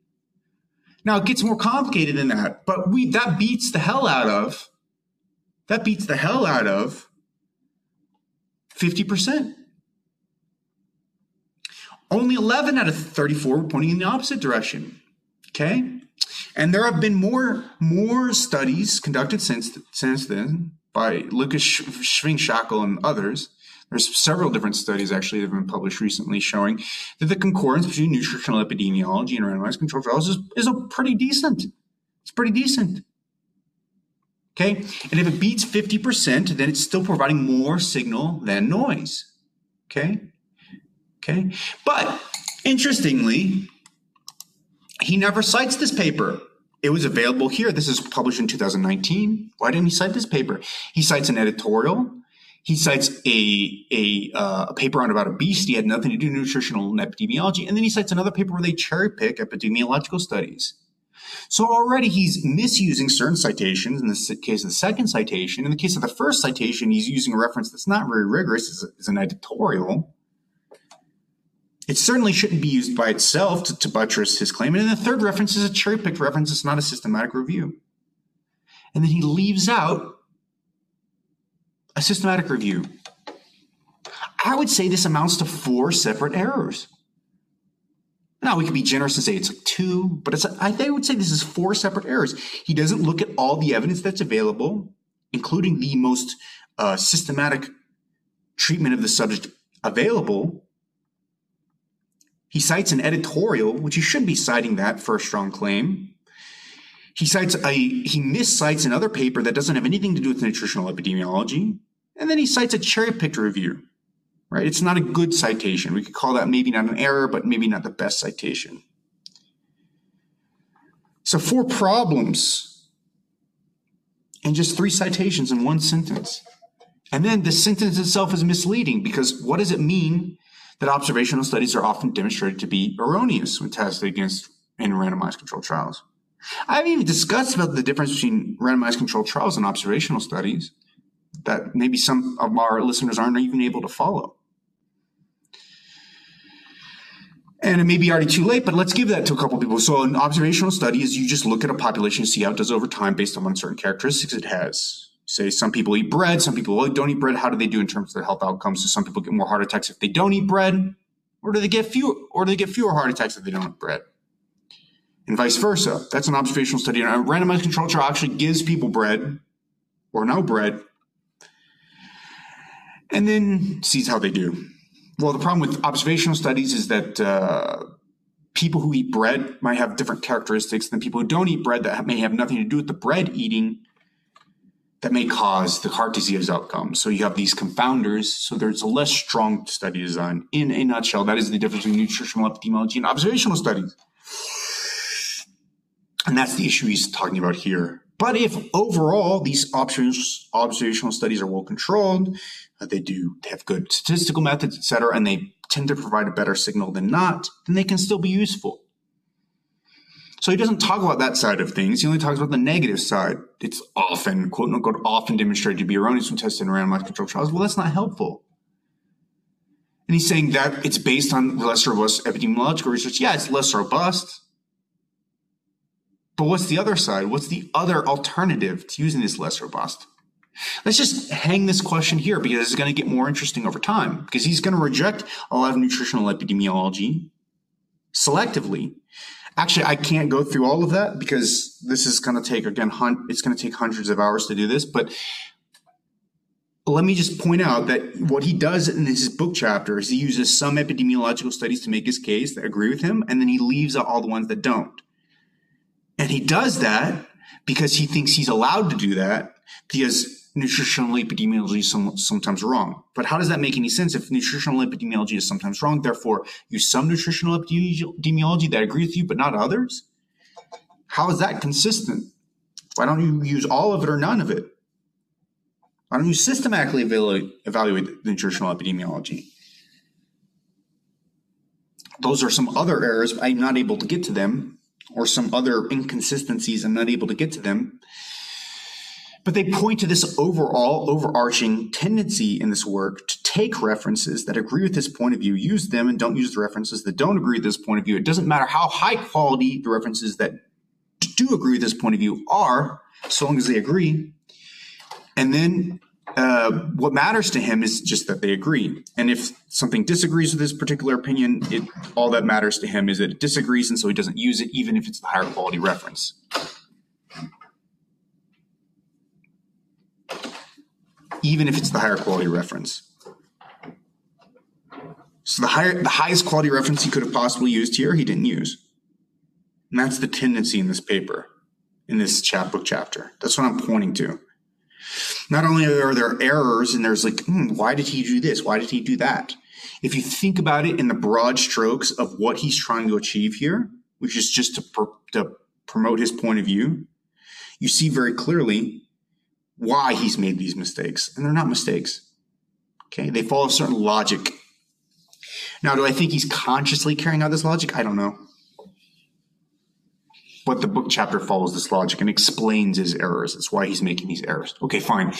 Now, it gets more complicated than that, but that beats the hell out of 50%. Only 11 out of 34 were pointing in the opposite direction, okay? And there have been more studies conducted since then by Lucas Schwingshackl and others. There's several different studies actually that have been published recently showing that the concordance between nutritional epidemiology and randomized controlled trials is a pretty decent. It's pretty decent. Okay, and if it beats 50%, then it's still providing more signal than noise. Okay, but interestingly, he never cites this paper. It was available here. This is published in 2019. Why didn't he cite this paper? He cites an editorial. He cites a paper on about obesity. It had nothing to do with nutritional and epidemiology. And then he cites another paper where they cherry pick epidemiological studies. So already he's misusing certain citations, in the case of the second citation. In the case of the first citation, he's using a reference that's not very rigorous. It's an editorial. It certainly shouldn't be used by itself to buttress his claim. And then the third reference is a cherry-picked reference. It's not a systematic review. And then he leaves out a systematic review. I would say this amounts to 4 separate errors. Now, we could be generous and say it's like 2, but I would say this is 4 separate errors. He doesn't look at all the evidence that's available, including the most systematic treatment of the subject available. He cites an editorial, which he shouldn't be citing that for a strong claim. He miscites another paper that doesn't have anything to do with nutritional epidemiology, and then he cites a cherry-picked review. Right? It's not a good citation. We could call that maybe not an error, but maybe not the best citation. So 4 problems and just 3 citations in one sentence. And then the sentence itself is misleading because what does it mean that observational studies are often demonstrated to be erroneous when tested against in randomized controlled trials. I haven't even discussed about the difference between randomized controlled trials and observational studies that maybe some of our listeners aren't even able to follow. And it may be already too late, but let's give that to a couple people. So an observational study is you just look at a population and see how it does over time based on certain characteristics it has. Say some people eat bread, some people don't eat bread. How do they do in terms of their health outcomes? So some people get more heart attacks if they don't eat bread, or do they get fewer heart attacks if they don't eat bread? And vice versa. That's an observational study. And a randomized control trial actually gives people bread or no bread and then sees how they do. Well, the problem with observational studies is that people who eat bread might have different characteristics than people who don't eat bread that may have nothing to do with the bread eating that may cause the heart disease outcomes. So you have these confounders. So there's a less strong study design. In a nutshell, that is the difference between nutritional epidemiology and observational studies. And that's the issue he's talking about here. But if overall these observational studies are well controlled, they have good statistical methods, et cetera, and they tend to provide a better signal than not, then they can still be useful. So he doesn't talk about that side of things. He only talks about the negative side. It's often, quote unquote, often demonstrated to be erroneous when tested in randomized controlled trials. Well, that's not helpful. And he's saying that it's based on less robust epidemiological research. Yeah, it's less robust. But what's the other side? What's the other alternative to using this less robust? Let's just hang this question here because it's going to get more interesting over time because he's going to reject a lot of nutritional epidemiology selectively. Actually, I can't go through all of that because this is going to take, again, it's going to take hundreds of hours to do this. But let me just point out that what he does in his book chapter is he uses some epidemiological studies to make his case that agree with him, and then he leaves out all the ones that don't. And he does that because he thinks he's allowed to do that because nutritional epidemiology is sometimes wrong. But how does that make any sense if nutritional epidemiology is sometimes wrong? Therefore, use some nutritional epidemiology that agree with you, but not others? How is that consistent? Why don't you use all of it or none of it? Why don't you systematically evaluate the nutritional epidemiology? Those are some other errors. I'm not able to get to them. Or some other inconsistencies, I'm not able to get to them. But they point to this overall overarching tendency in this work to take references that agree with this point of view, use them, and don't use the references that don't agree with this point of view. It doesn't matter how high quality the references that do agree with this point of view are, so long as they agree. And then what matters to him is just that they agree. And if something disagrees with his particular opinion, all that matters to him is that it disagrees, and so he doesn't use it, even if it's the higher quality reference. Even if it's the higher quality reference. So the highest quality reference he could have possibly used here, he didn't use. And that's the tendency in this paper, in this chapbook chapter. That's what I'm pointing to. Not only are there errors and there's like, why did he do this? Why did he do that? If you think about it in the broad strokes of what he's trying to achieve here, which is just to promote his point of view, you see very clearly why he's made these mistakes. And they're not mistakes. Okay. They follow a certain logic. Now, do I think he's consciously carrying out this logic? I don't know. But the book chapter follows this logic and explains his errors. That's why he's making these errors. Okay, fine.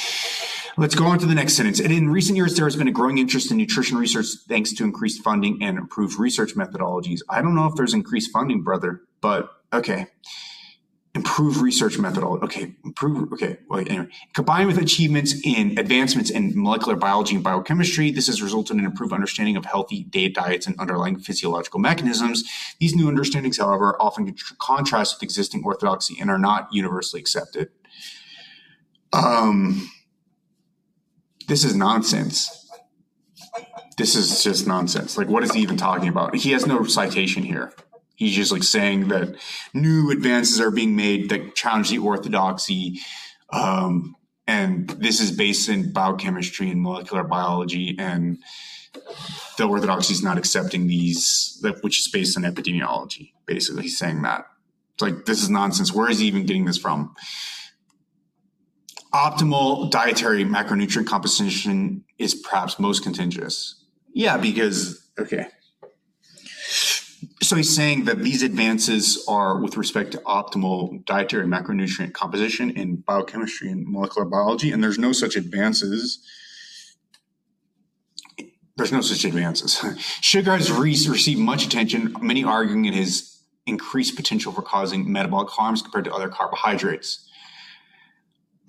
Let's go on to the next sentence. And in recent years, there has been a growing interest in nutrition research thanks to increased funding and improved research methodologies. I don't know if there's increased funding, brother, but okay. Improved research methodology. Okay, anyway. Combined with achievements in advancements in molecular biology and biochemistry, this has resulted in improved understanding of healthy diets and underlying physiological mechanisms. These new understandings, however, often contrast with existing orthodoxy and are not universally accepted. This is nonsense. This is just nonsense. Like, what is he even talking about? He has no citation here. He's just like saying that new advances are being made that challenge the orthodoxy. And this is based in biochemistry and molecular biology. And the orthodoxy is not accepting these, which is based on epidemiology. Basically, he's saying that. It's like, this is nonsense. Where is he even getting this from? Optimal dietary macronutrient composition is perhaps most contentious. Yeah, because, okay. So he's saying that these advances are with respect to optimal dietary macronutrient composition in biochemistry and molecular biology, and there's no such advances. Sugar has received much attention, many arguing it has increased potential for causing metabolic harms compared to other carbohydrates.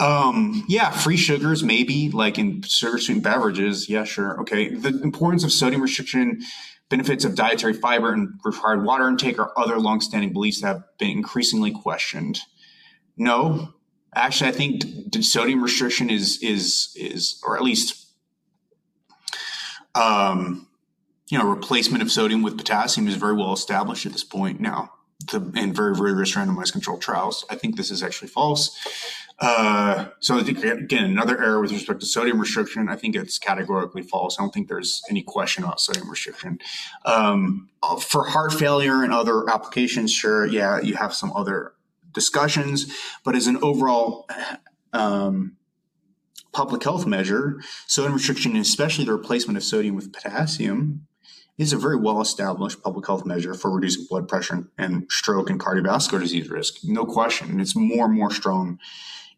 Free sugars, maybe, like in sugar sweetened beverages. Yeah, sure. Okay. The importance of sodium restriction, benefits of dietary fiber and required water intake are other longstanding beliefs that have been increasingly questioned. No, actually, I think sodium restriction is, or at least, replacement of sodium with potassium is very well established at this point now, in very, very rigorous randomized controlled trials. I think this is actually false. So I think, again, another error with respect to sodium restriction. I think it's categorically false. I don't think there's any question about sodium restriction. For heart failure and other applications, sure, yeah, you have some other discussions, but as an overall public health measure, sodium restriction, and especially the replacement of sodium with potassium, is a very well-established public health measure for reducing blood pressure and stroke and cardiovascular disease risk. No question. And it's more and more strong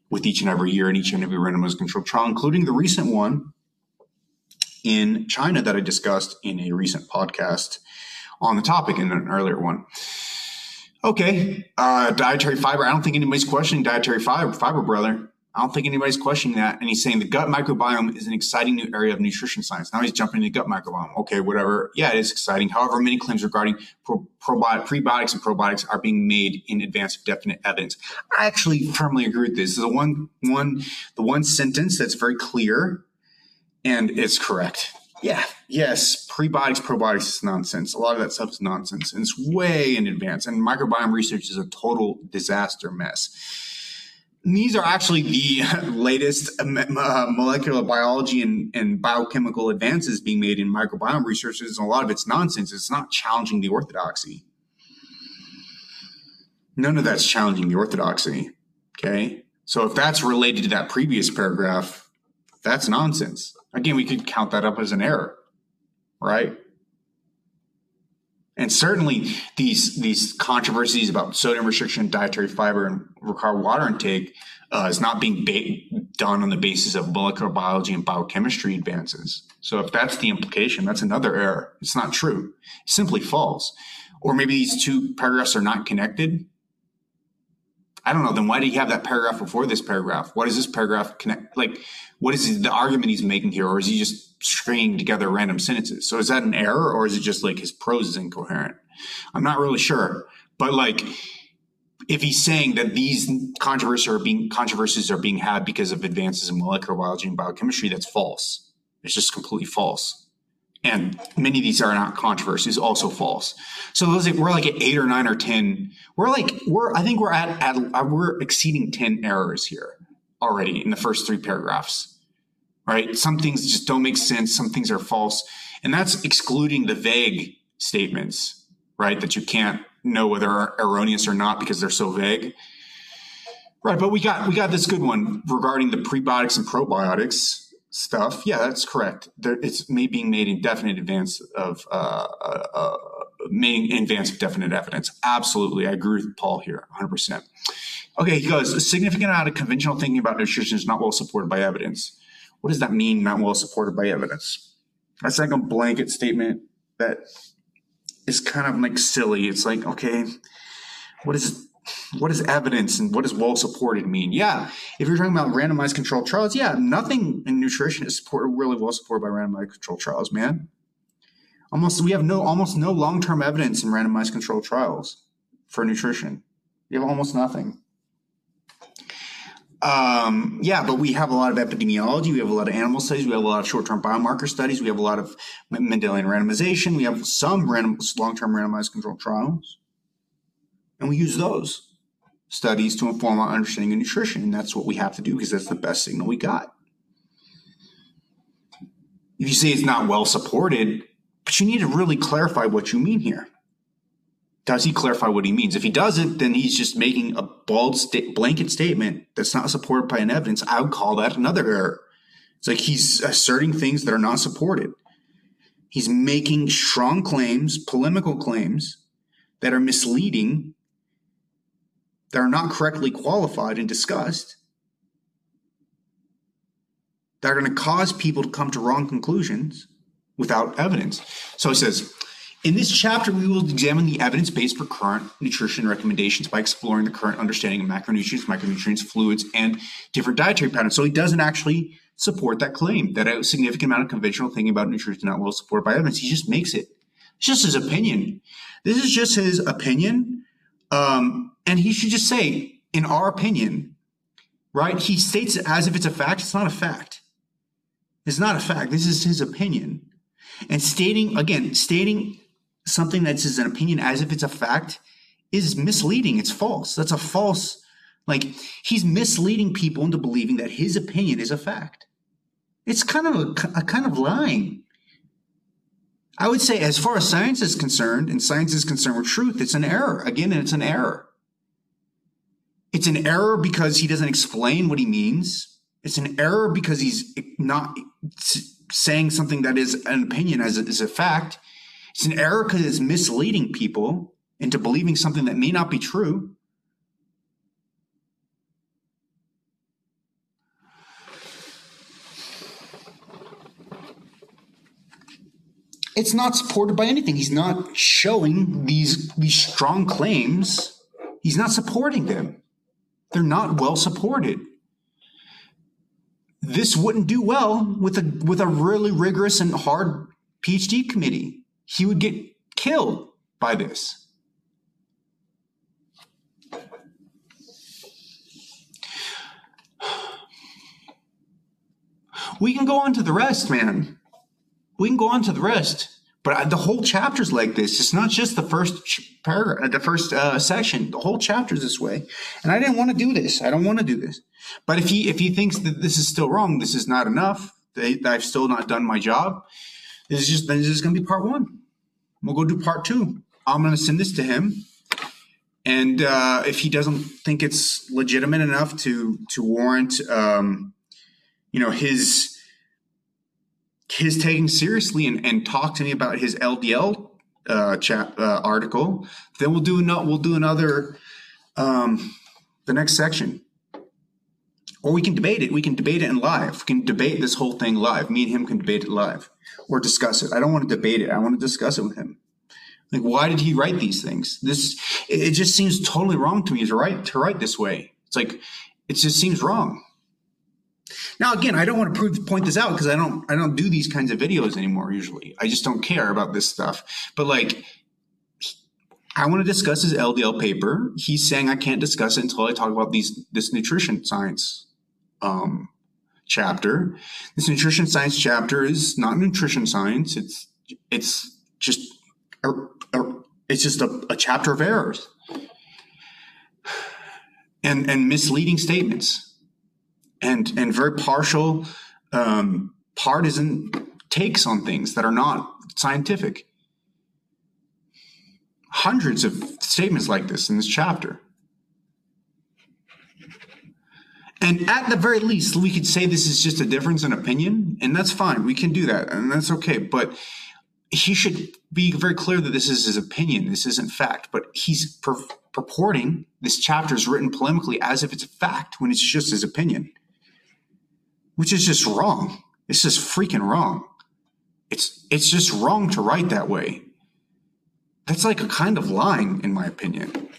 with each and every year and each and every randomized controlled trial, including the recent one in China that I discussed in a recent podcast on the topic in an earlier one. Okay. Dietary fiber. I don't think anybody's questioning dietary fiber, brother. I don't think anybody's questioning that. And he's saying the gut microbiome is an exciting new area of nutrition science. Now he's jumping into gut microbiome. Okay, whatever. Yeah, it is exciting. However, many claims regarding prebiotics and probiotics are being made in advance of definite evidence. I actually firmly agree with this. This is the one sentence that's very clear and it's correct. Yeah. Yes. Prebiotics, probiotics is nonsense. A lot of that stuff is nonsense and it's way in advance. And microbiome research is a total disaster mess. These are actually the latest molecular biology and biochemical advances being made in microbiome researches. And a lot of it's nonsense. It's not challenging the orthodoxy. None of that's challenging the orthodoxy. Okay. So if that's related to that previous paragraph, that's nonsense. Again, we could count that up as an error, right? And certainly these controversies about sodium restriction, dietary fiber, and required water intake is not being done on the basis of molecular biology and biochemistry advances. So if that's the implication, that's another error. It's not true. It's simply false. Or maybe these two paragraphs are not connected. I don't know. Then why do you have that paragraph before this paragraph? What does this paragraph connect? Like, what is the argument he's making here? Or is he just stringing together random sentences? So is that an error or is it just like his prose is incoherent? I'm not really sure. But like, if he's saying that these controversies are being had because of advances in molecular biology and biochemistry, that's false. It's just completely false. And many of these are not controversies, also false. So those, we're like at 8 or 9 or 10. We're exceeding 10 errors here already in the first three paragraphs. Right? Some things just don't make sense. Some things are false. And that's excluding the vague statements, right? That you can't know whether are erroneous or not because they're so vague. Right. But we got this good one regarding the prebiotics and probiotics stuff. Yeah, that's correct. It's being made in definite advance of definite evidence. Absolutely. I agree with Paul here 100%. Okay. He goes, a significant amount of conventional thinking about nutrition is not well supported by evidence. What does that mean, not well supported by evidence? That's like a blanket statement that is kind of like silly. It's like, okay, what is evidence and what does well supported mean? Yeah, if you're talking about randomized controlled trials, yeah, nothing in nutrition is really well supported by randomized controlled trials, man. We have almost no long-term evidence in randomized controlled trials for nutrition. You have almost nothing. But we have a lot of epidemiology. We have a lot of animal studies. We have a lot of short-term biomarker studies. We have a lot of Mendelian randomization. We have some long-term randomized controlled trials. And we use those studies to inform our understanding of nutrition. And that's what we have to do because that's the best signal we got. If you say it's not well supported, but you need to really clarify what you mean here. Does he clarify what he means? If he doesn't, then he's just making a bald blanket statement that's not supported by an evidence. I would call that another error. It's like he's asserting things that are not supported. He's making strong claims, polemical claims that are misleading, that are not correctly qualified and discussed, that are going to cause people to come to wrong conclusions without evidence. So it says, in this chapter, we will examine the evidence base for current nutrition recommendations by exploring the current understanding of macronutrients, micronutrients, fluids, and different dietary patterns. So he doesn't actually support that claim that a significant amount of conventional thinking about nutrition is not well supported by evidence. He just makes it. It's just his opinion. This is just his opinion. And he should just say, in our opinion, right? He states it as if it's a fact. It's not a fact. It's not a fact. This is his opinion. And stating something that's an opinion as if it's a fact is misleading. It's false. That's a false, he's misleading people into believing that his opinion is a fact. It's kind of a kind of lying. I would say, as far as science is concerned, and science is concerned with truth, it's an error. Again, it's an error. It's an error because he doesn't explain what he means. It's an error because he's not saying something that is an opinion as a fact. It's an error because it's misleading people into believing something that may not be true. It's not supported by anything. He's not showing these strong claims. He's not supporting them. They're not well supported. This wouldn't do well with a really rigorous and hard PhD committee. He would get killed by this. We can go on to the rest, man. We can go on to the rest, but the whole chapter's like this. It's not just the first paragraph, the first section. The whole chapter's this way, and I didn't want to do this. I don't want to do this. But if he thinks that this is still wrong, this is not enough. I've still not done my job. This is going to be part one. We'll go do part two. I'm going to send this to him, and if he doesn't think it's legitimate enough to warrant, his taking seriously and talk to me about his LDL article, then we'll do another the next section, or we can debate it. We can debate it in live. We can debate this whole thing live. Me and him can debate it live or discuss it. I don't want to debate it. I want to discuss it with him. Like, why did he write these things? It just seems totally wrong to me to write this way. It's like, it just seems wrong. Now, again, I don't want to point this out because I don't do these kinds of videos anymore usually. I just don't care about this stuff. But I want to discuss his LDL paper. He's saying I can't discuss it until I talk about this nutrition science chapter. This nutrition science chapter is not nutrition science. It's just a chapter of errors and misleading statements. And very partial, partisan takes on things that are not scientific. Hundreds of statements like this in this chapter. And at the very least, we could say this is just a difference in opinion, and that's fine. We can do that, and that's okay. But he should be very clear that this is his opinion. This isn't fact, but he's purporting this chapter is written polemically as if it's a fact when it's just his opinion. Which is just wrong. It's just freaking wrong. It's just wrong to write that way. That's like a kind of lying, in my opinion.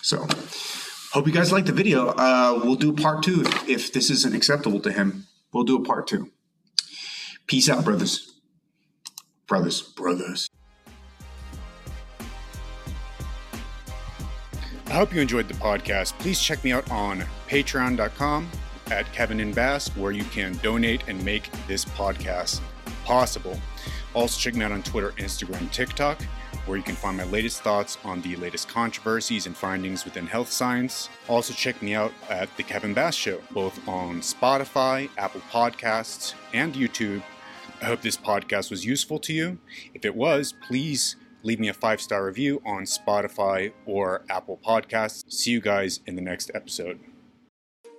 So, hope you guys liked the video. We'll do part two if this isn't acceptable to him. We'll do a part two. Peace out, brothers. Brothers. Brothers. I hope you enjoyed the podcast. Please check me out on patreon.com. at Kevin and Bass, where you can donate and make this podcast possible. Also, check me out on Twitter, Instagram, TikTok, where you can find my latest thoughts on the latest controversies and findings within health science. Also, check me out at The Kevin Bass Show, both on Spotify, Apple Podcasts, and YouTube. I hope this podcast was useful to you. If it was, please leave me a 5-star review on Spotify or Apple Podcasts. See you guys in the next episode.